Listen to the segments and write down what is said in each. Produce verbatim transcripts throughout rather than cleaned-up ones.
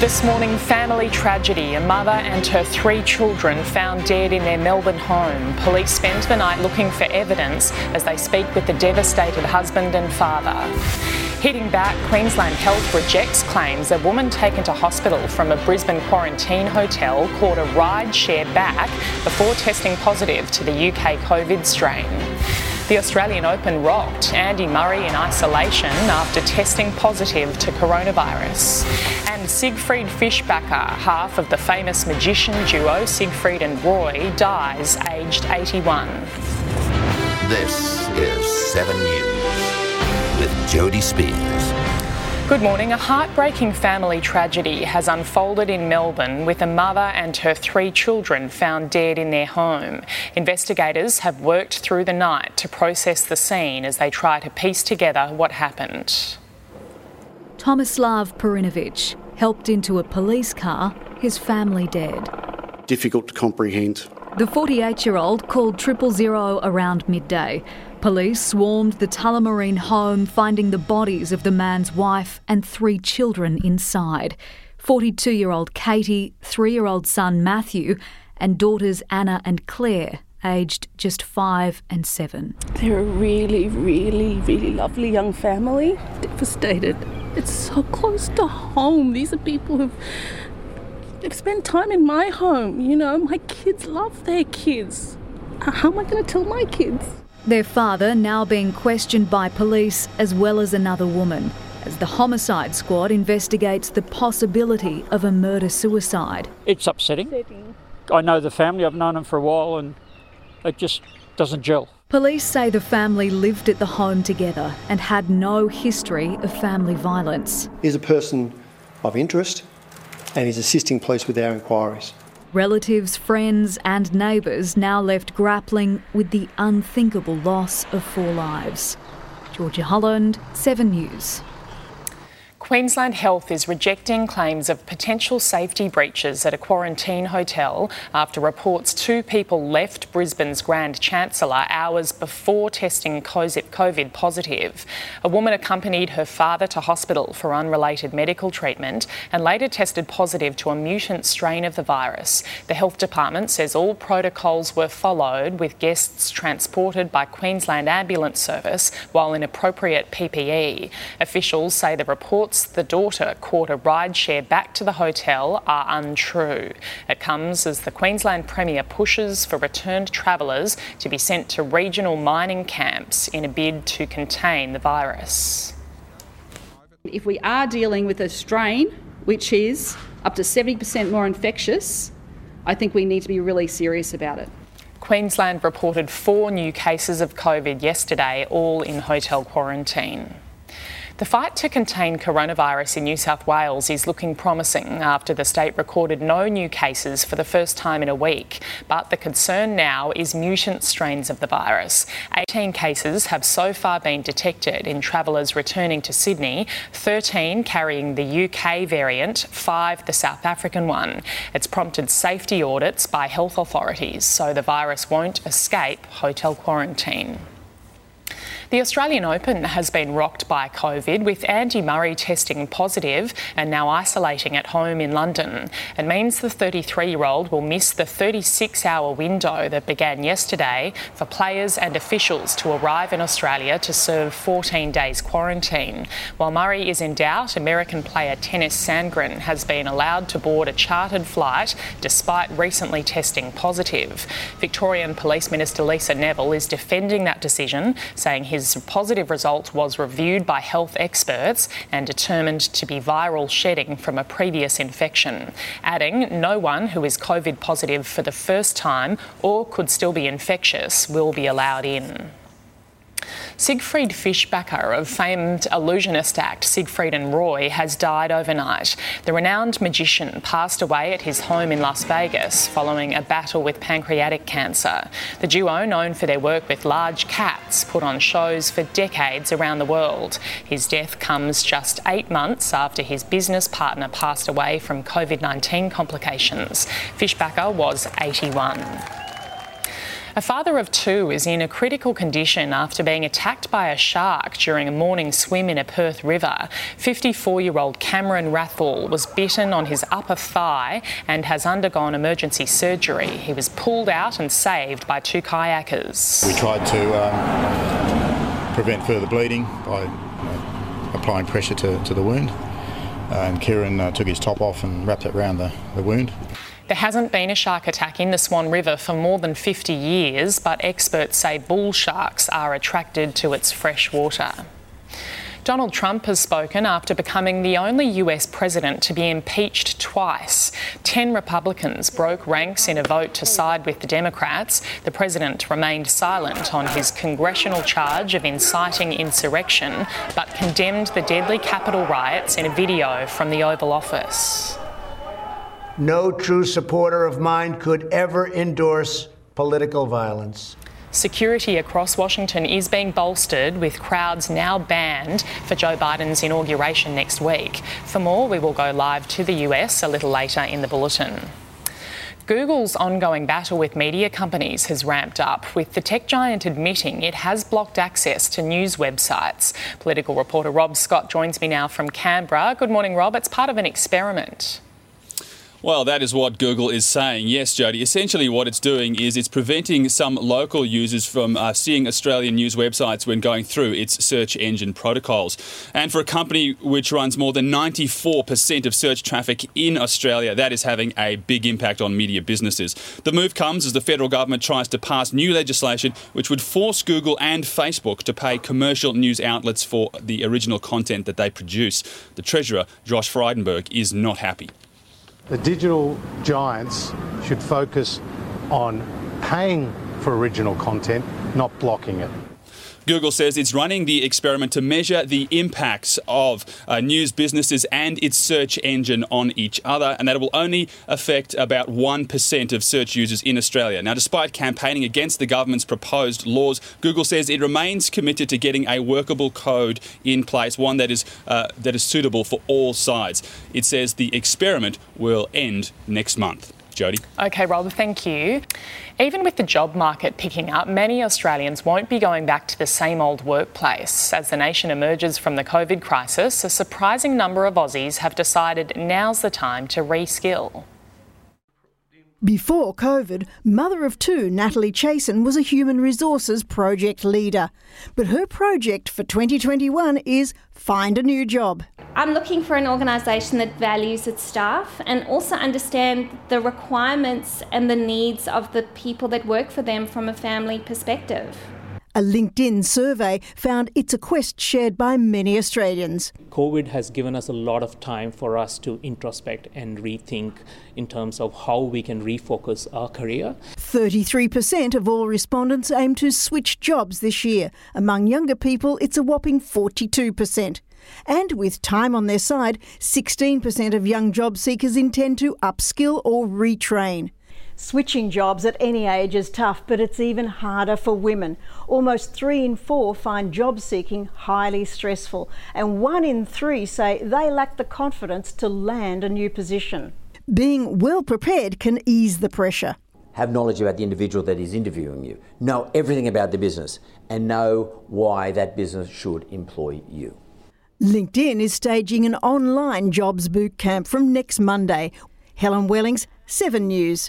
This morning, family tragedy. A mother and her three children found dead in their Melbourne home. Police spent the night looking for evidence as they speak with the devastated husband and father. Hitting back, Queensland Health rejects claims a woman taken to hospital from a Brisbane quarantine hotel caught a ride share back before testing positive to the U K COVID strain. The Australian Open rocked, Andy Murray in isolation after testing positive to coronavirus. And Siegfried Fischbacher, half of the famous magician duo Siegfried and Roy, dies aged eighty-one. This is Seven News with Jodie Spears. Good morning. A heartbreaking family tragedy has unfolded in Melbourne with a mother and her three children found dead in their home. Investigators have worked through the night to process the scene as they try to piece together what happened. Tomislav Perinovic helped into a police car, his family dead. Difficult to comprehend. The forty-eight-year-old called triple zero around midday. Police swarmed the Tullamarine home, finding the bodies of the man's wife and three children inside. forty-two-year-old Katie, three-year-old son Matthew, and daughters Anna and Claire, aged just five and seven. They're a really, really, really lovely young family. Devastated. It's so close to home. These are people who've... I've spent time in my home, you know, my kids love their kids. How am I going to tell my kids? Their father now being questioned by police as well as another woman as the homicide squad investigates the possibility of a murder-suicide. It's upsetting. upsetting. I know the family, I've known them for a while and it just doesn't gel. Police say the family lived at the home together and had no history of family violence. He's a person of interest and is assisting police with our inquiries. Relatives, friends and neighbours now left grappling with the unthinkable loss of four lives. Georgia Holland, Seven News. Queensland Health is rejecting claims of potential safety breaches at a quarantine hotel after reports two people left Brisbane's Grand Chancellor hours before testing COVID positive. A woman accompanied her father to hospital for unrelated medical treatment and later tested positive to a mutant strain of the virus. The Health Department says all protocols were followed with guests transported by Queensland Ambulance Service while in appropriate P P E. Officials say the reports the daughter caught a rideshare back to the hotel are untrue. It comes as the Queensland Premier pushes for returned travellers to be sent to regional mining camps in a bid to contain the virus. If we are dealing with a strain which is up to seventy percent more infectious, I think we need to be really serious about it. Queensland reported four new cases of COVID yesterday, all in hotel quarantine. The fight to contain coronavirus in New South Wales is looking promising after the state recorded no new cases for the first time in a week. But the concern now is mutant strains of the virus. eighteen cases have so far been detected in travellers returning to Sydney, thirteen carrying the U K variant, five the South African one. It's prompted safety audits by health authorities so the virus won't escape hotel quarantine. The Australian Open has been rocked by COVID, with Andy Murray testing positive and now isolating at home in London. It means the thirty-three-year-old will miss the thirty-six hour window that began yesterday for players and officials to arrive in Australia to serve fourteen days quarantine. While Murray is in doubt, American player Tennis Sandgren has been allowed to board a chartered flight despite recently testing positive. Victorian Police Minister Lisa Neville is defending that decision, saying his positive result was reviewed by health experts and determined to be viral shedding from a previous infection, adding no one who is COVID positive for the first time or could still be infectious will be allowed in. Siegfried Fischbacher of famed illusionist act Siegfried and Roy has died overnight. The renowned magician passed away at his home in Las Vegas following a battle with pancreatic cancer. The duo, known for their work with large cats, put on shows for decades around the world. His death comes just eight months after his business partner passed away from COVID nineteen complications. Fischbacher was eighty-one. A father of two is in a critical condition after being attacked by a shark during a morning swim in a Perth river. fifty-four-year-old Cameron Rathall was bitten on his upper thigh and has undergone emergency surgery. He was pulled out and saved by two kayakers. We tried to um, prevent further bleeding by you know, applying pressure to, to the wound. Uh, and Kieran uh, took his top off and wrapped it around the, the wound. There hasn't been a shark attack in the Swan River for more than fifty years, but experts say bull sharks are attracted to its fresh water. Donald Trump has spoken after becoming the only U S president to be impeached twice. Ten Republicans broke ranks in a vote to side with the Democrats. The president remained silent on his congressional charge of inciting insurrection, but condemned the deadly Capitol riots in a video from the Oval Office. No true supporter of mine could ever endorse political violence. Security across Washington is being bolstered, with crowds now banned for Joe Biden's inauguration next week. For more, we will go live to the U S a little later in the bulletin. Google's ongoing battle with media companies has ramped up, with the tech giant admitting it has blocked access to news websites. Political reporter Rob Scott joins me now from Canberra. Good morning, Rob. It's part of an experiment. Well, that is what Google is saying. Yes, Jodie. Essentially what it's doing is it's preventing some local users from uh, seeing Australian news websites when going through its search engine protocols. And for a company which runs more than ninety-four percent of search traffic in Australia, that is having a big impact on media businesses. The move comes as the federal government tries to pass new legislation which would force Google and Facebook to pay commercial news outlets for the original content that they produce. The Treasurer, Josh Frydenberg, is not happy. The digital giants should focus on paying for original content, not blocking it. Google says it's running the experiment to measure the impacts of uh, news businesses and its search engine on each other, and that it will only affect about one percent of search users in Australia. Now, despite campaigning against the government's proposed laws, Google says it remains committed to getting a workable code in place, one that is uh, that is suitable for all sides. It says the experiment will end next month. Jodie. OK, Rob, thank you. Even with the job market picking up, many Australians won't be going back to the same old workplace. As the nation emerges from the COVID crisis, a surprising number of Aussies have decided now's the time to reskill. Before COVID, mother of two Natalie Chasen was a human resources project leader. But her project for twenty twenty-one is Find a New Job. I'm looking for an organisation that values its staff and also understand the requirements and the needs of the people that work for them from a family perspective. A LinkedIn survey found it's a quest shared by many Australians. COVID has given us a lot of time for us to introspect and rethink in terms of how we can refocus our career. thirty-three percent of all respondents aim to switch jobs this year. Among younger people, it's a whopping forty-two percent. And with time on their side, sixteen percent of young job seekers intend to upskill or retrain. Switching jobs at any age is tough, but it's even harder for women. Almost three in four find job seeking highly stressful, and one in three say they lack the confidence to land a new position. Being well prepared can ease the pressure. have knowledge about the individual that is interviewing you, know everything about the business, and know why that business should employ you. LinkedIn is staging an online jobs boot camp from next Monday. Helen Wellings, Seven News.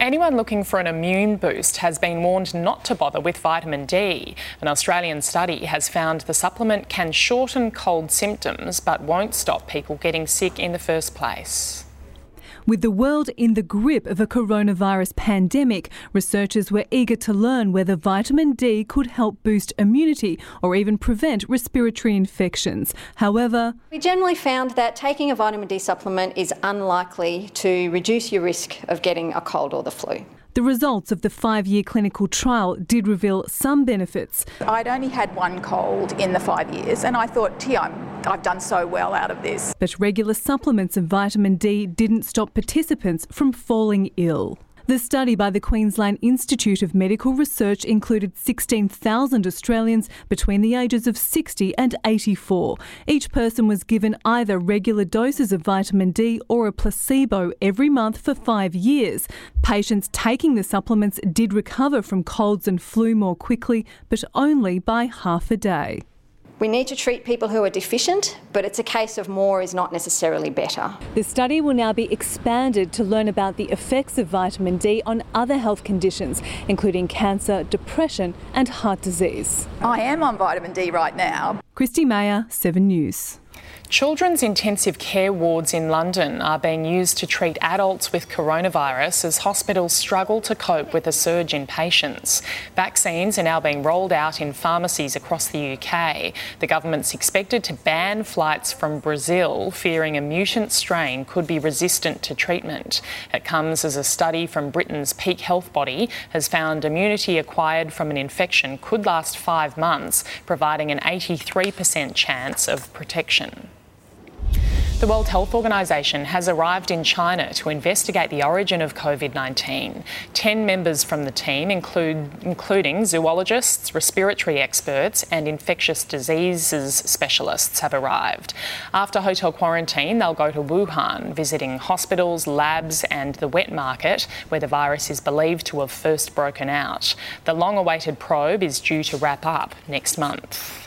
Anyone looking for an immune boost has been warned not to bother with vitamin D. An Australian study has found the supplement can shorten cold symptoms but won't stop people getting sick in the first place. With the world in the grip of a coronavirus pandemic, researchers were eager to learn whether vitamin D could help boost immunity or even prevent respiratory infections. However, we generally found that taking a vitamin D supplement is unlikely to reduce your risk of getting a cold or the flu. The results of the five-year clinical trial did reveal some benefits. I'd only had one cold in the five years and I thought, gee, I'm, I've done so well out of this. But regular supplements of vitamin D didn't stop participants from falling ill. The study by the Queensland Institute of Medical Research included sixteen thousand Australians between the ages of sixty and eighty-four. Each person was given either regular doses of vitamin D or a placebo every month for five years. Patients taking the supplements did recover from colds and flu more quickly, but only by half a day. We need to treat people who are deficient, but it's a case of more is not necessarily better. The study will now be expanded to learn about the effects of vitamin D on other health conditions, including cancer, depression and heart disease. I am on vitamin D right now. Christy Mayer, Seven News. Children's intensive care wards in London are being used to treat adults with coronavirus as hospitals struggle to cope with a surge in patients. Vaccines are now being rolled out in pharmacies across the U K. The government's expected to ban flights from Brazil, fearing a mutant strain could be resistant to treatment. It comes as a study from Britain's peak health body has found immunity acquired from an infection could last five months, providing an eighty-three percent chance of protection. The World Health Organisation has arrived in China to investigate the origin of covid nineteen. Ten members from the team, include, including zoologists, respiratory experts and infectious diseases specialists, have arrived. After hotel quarantine, they'll go to Wuhan, visiting hospitals, labs and the wet market, where the virus is believed to have first broken out. The long-awaited probe is due to wrap up next month.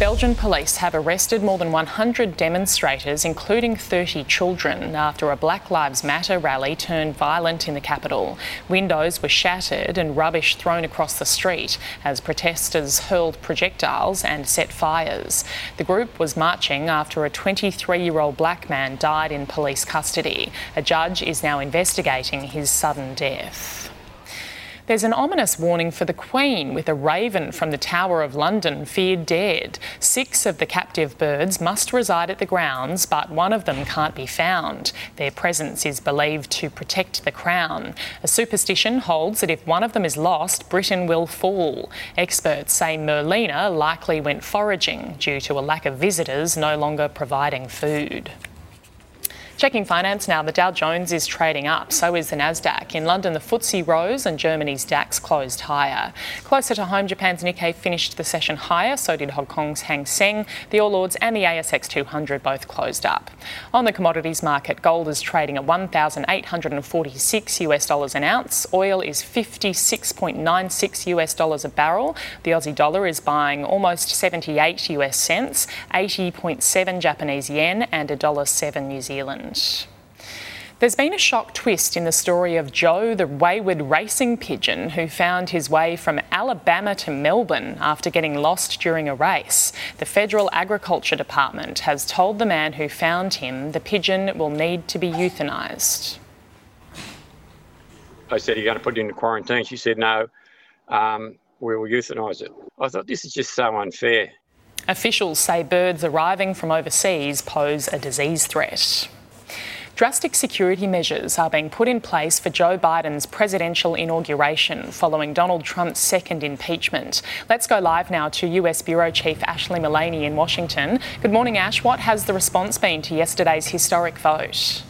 Belgian police have arrested more than one hundred demonstrators, including thirty children, after a Black Lives Matter rally turned violent in the capital. Windows were shattered and rubbish thrown across the street as protesters hurled projectiles and set fires. The group was marching after a twenty-three-year-old black man died in police custody. A judge is now investigating his sudden death. There's an ominous warning for the Queen, with a raven from the Tower of London feared dead. Six of the captive birds must reside at the grounds, but one of them can't be found. Their presence is believed to protect the Crown. A superstition holds that if one of them is lost, Britain will fall. Experts say Merlina likely went foraging due to a lack of visitors no longer providing food. Checking finance now, the Dow Jones is trading up, so is the Nasdaq. In London, the FTSE rose and Germany's DAX closed higher. Closer to home, Japan's Nikkei finished the session higher, so did Hong Kong's Hang Seng. The All Ords and the A S X two hundred both closed up. On the commodities market, gold is trading at one thousand eight hundred forty-six U S dollars an ounce. Oil is fifty-six point nine six U S dollars a barrel. The Aussie dollar is buying almost seventy-eight U S cents, eighty point seven Japanese yen and one dollar seven New Zealand. There's been a shock twist in the story of Joe, the wayward racing pigeon who found his way from Alabama to Melbourne after getting lost during a race. The Federal Agriculture Department has told the man who found him the pigeon will need to be euthanised. I said, "Are you going to put it into quarantine?" She said, "No, um, we will euthanise it." I thought, this is just so unfair. Officials say birds arriving from overseas pose a disease threat. Drastic security measures are being put in place for Joe Biden's presidential inauguration following Donald Trump's second impeachment. Let's go live now to U S Bureau Chief Ashley Mullaney in Washington. Good morning, Ash. What has the response been to yesterday's historic vote?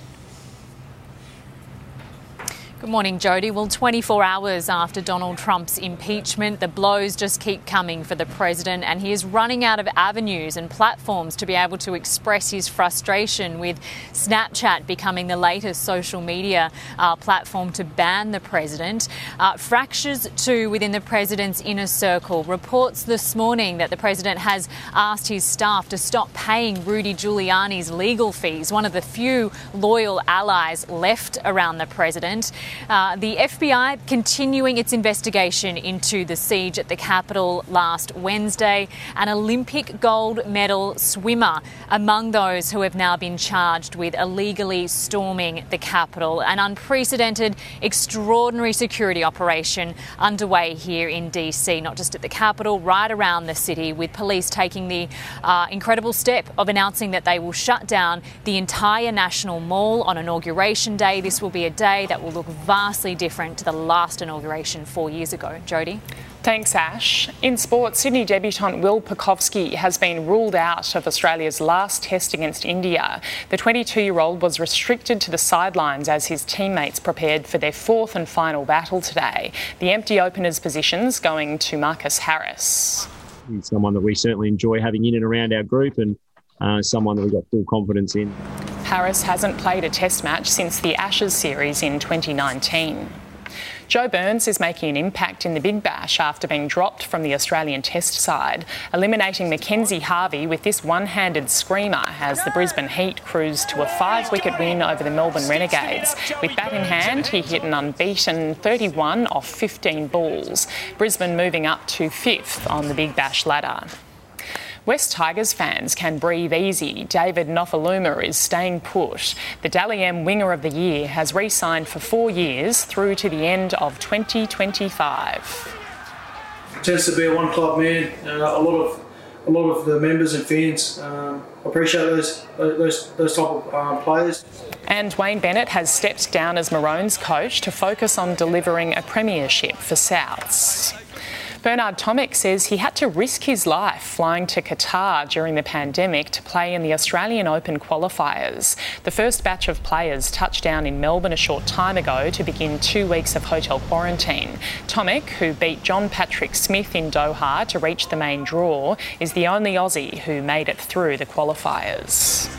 Good morning, Jodie. Well, twenty-four hours after Donald Trump's impeachment, the blows just keep coming for the president, and he is running out of avenues and platforms to be able to express his frustration, with Snapchat becoming the latest social media uh, platform to ban the president. Uh, fractures, too, within the president's inner circle. Reports this morning that the president has asked his staff to stop paying Rudy Giuliani's legal fees, one of the few loyal allies left around the president. Uh, the F B I continuing its investigation into the siege at the Capitol last Wednesday. An Olympic gold medal swimmer among those who have now been charged with illegally storming the Capitol. An unprecedented, extraordinary security operation underway here in D C, not just at the Capitol, right around the city, with police taking the uh, incredible step of announcing that they will shut down the entire National Mall on Inauguration Day. This will be a day that will look vastly different to the last inauguration four years ago. Jodie. Thanks, Ash. In sport, Sydney debutant Will Pukowski has been ruled out of Australia's last test against India. The twenty-two-year-old was restricted to the sidelines as his teammates prepared for their fourth and final battle today. The empty opener's position's going to Marcus Harris. He's someone that we certainly enjoy having in and around our group, and uh, someone that we've got full confidence in. Harris hasn't played a test match since the Ashes series in twenty nineteen. Joe Burns is making an impact in the Big Bash after being dropped from the Australian test side, eliminating Mackenzie Harvey with this one-handed screamer as the Brisbane Heat cruised to a five-wicket win over the Melbourne Renegades. With bat in hand, he hit an unbeaten thirty-one off fifteen balls. Brisbane moving up to fifth on the Big Bash ladder. West Tigers fans can breathe easy. David Nofaluma is staying put. The Dally M Winger of the Year has re-signed for four years through to the end of twenty twenty-five. Tends to be a one-club man. Uh, a lot of a lot of the members and fans um, appreciate those those those type of um, players. And Wayne Bennett has stepped down as Maroons coach to focus on delivering a premiership for Souths. Bernard Tomic says he had to risk his life flying to Qatar during the pandemic to play in the Australian Open qualifiers. The first batch of players touched down in Melbourne a short time ago to begin two weeks of hotel quarantine. Tomic, who beat John Patrick Smith in Doha to reach the main draw, is the only Aussie who made it through the qualifiers.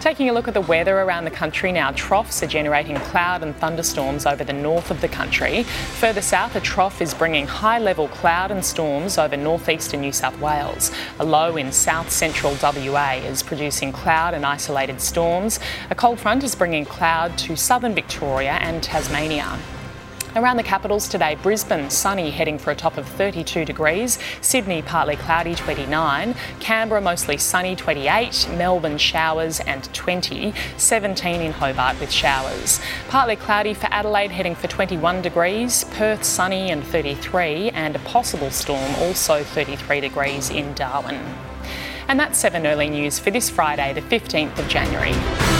Taking a look at the weather around the country now, troughs are generating cloud and thunderstorms over the north of the country. Further south, a trough is bringing high-level cloud and storms over northeastern New South Wales. A low in south-central W A is producing cloud and isolated storms. A cold front is bringing cloud to southern Victoria and Tasmania. Around the capitals today, Brisbane sunny, heading for a top of thirty-two degrees, Sydney partly cloudy twenty-nine, Canberra mostly sunny twenty-eight, Melbourne showers and twenty, seventeen in Hobart with showers. Partly cloudy for Adelaide, heading for twenty-one degrees, Perth sunny and thirty-three, and a possible storm, also thirty-three degrees in Darwin. And that's seven Early News for this Friday, the fifteenth of January.